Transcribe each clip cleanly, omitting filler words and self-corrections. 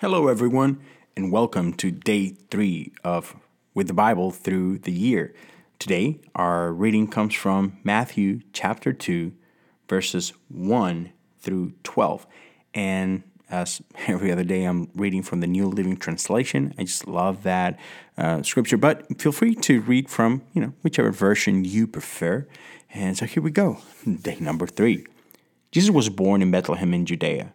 Hello, everyone, and welcome to Day 3 of With the Bible Through the Year. Today, our reading comes from Matthew chapter 2, verses 1 through 12. And as every other day, I'm reading from the New Living Translation. I just love that scripture, but feel free to read from, whichever version you prefer. And so here we go, day number 3. Jesus was born in Bethlehem in Judea.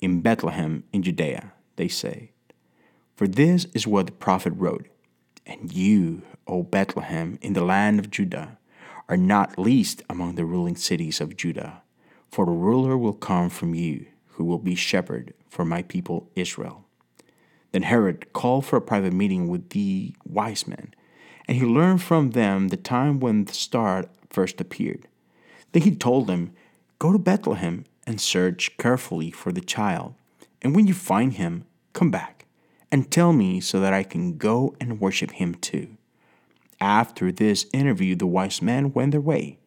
"In Bethlehem in Judea," they say, "for this is what the prophet wrote. And you, O Bethlehem, in the land of Judah, are not least among the ruling cities of Judah, for the ruler will come from you, who will be shepherd for my people Israel." Then Herod called for a private meeting with the wise men, and he learned from them the time when the star first appeared. Then he told them, "Go to Bethlehem and search carefully for the child. And when you find him, come back and tell me so that I can go and worship him too." After this interview, the wise men went their way,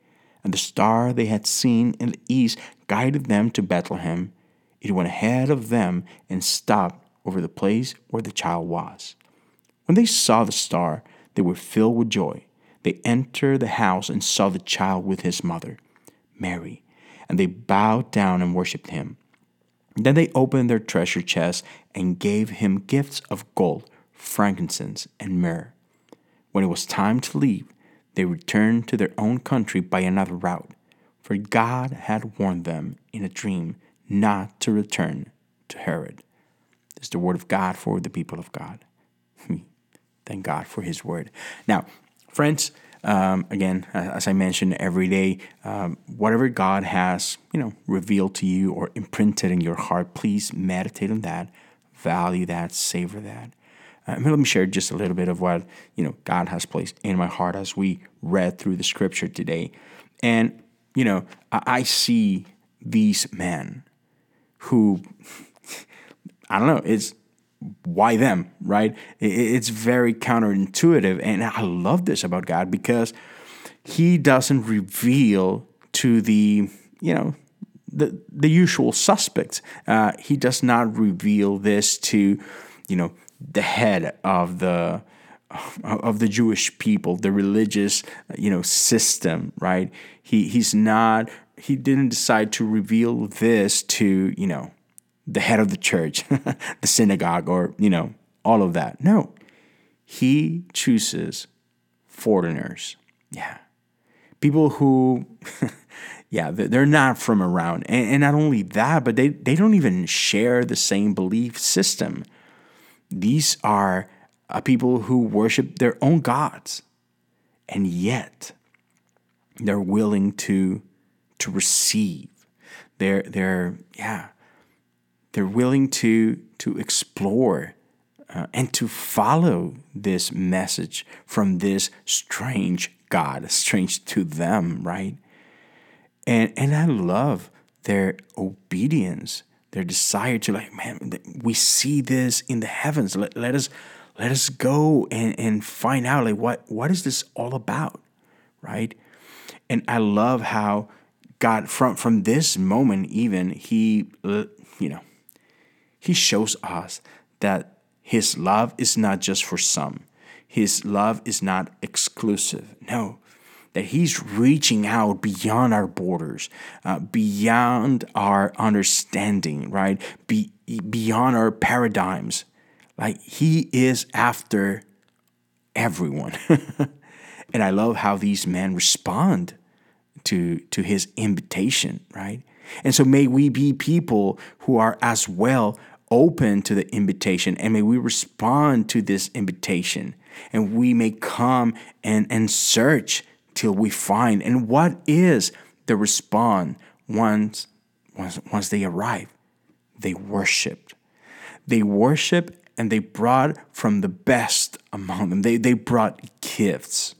and the star they had seen in the east guided them to Bethlehem. It went ahead of them and stopped over the place where the child was. When they saw the star, they were filled with joy. They entered the house and saw the child with his mother, Mary, and they bowed down and worshipped him. Then they opened their treasure chests and gave him gifts of gold, frankincense, and myrrh. When it was time to leave, they returned to their own country by another route, for God had warned them in a dream not to return to Herod. This is the word of God for the people of God. Thank God for his word. Now, friends, again, as I mentioned every day, whatever God has, revealed to you or imprinted in your heart, please meditate on that, value that, savor that. Let me share just a little bit of what, God has placed in my heart as we read through the scripture today. And, I see these men who, why them, right? It's very counterintuitive, and I love this about God because he doesn't reveal to the, the usual suspects. He does not reveal this to, the head of the Jewish people, the religious, system, right? He didn't decide to reveal this to, the head of the church, the synagogue, or, all of that. No, he chooses foreigners. Yeah. People who, they're not from around. And not only that, but they don't even share the same belief system. These are people who worship their own gods, and yet they're willing to receive. They're willing to explore and to follow this message from this strange God, strange to them, right? And I love their obedience, their desire to we see this in the heavens. Let us go and find out what is this all about, right? And I love how God from this moment even he he shows us that his love is not just for some. His love is not exclusive. No, that he's reaching out beyond our borders, beyond our understanding, right? Beyond our paradigms. Like he is after everyone. And I love how these men respond to his invitation, right? And so may we be people who are as well open to the invitation, and may we respond to this invitation, and we may come and search till we find. And what is the response once they arrive? They worshiped. They worshiped and they brought from the best among them. They brought gifts.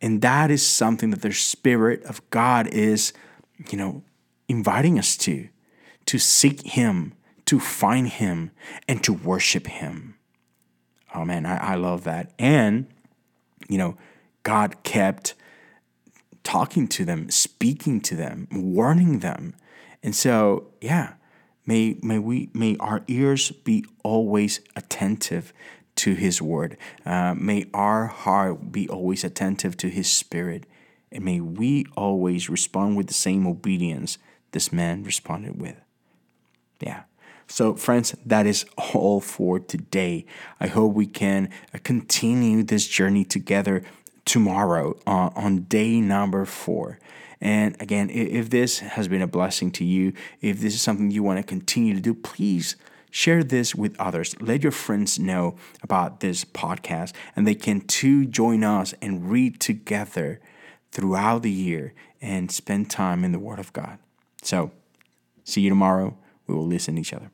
And that is something that the Spirit of God is, inviting us to seek Him, to find Him, and to worship Him. Oh, man, I love that. And, God kept talking to them, speaking to them, warning them. And so, yeah, may our ears be always attentive to His word. May our heart be always attentive to His Spirit. And may we always respond with the same obedience this man responded with. Yeah. So, friends, that is all for today. I hope we can continue this journey together tomorrow on day number 4. And again, if this has been a blessing to you, if this is something you want to continue to do, please share this with others. Let your friends know about this podcast, and they can too join us and read together throughout the year and spend time in the Word of God. So, see you tomorrow. We will listen to each other.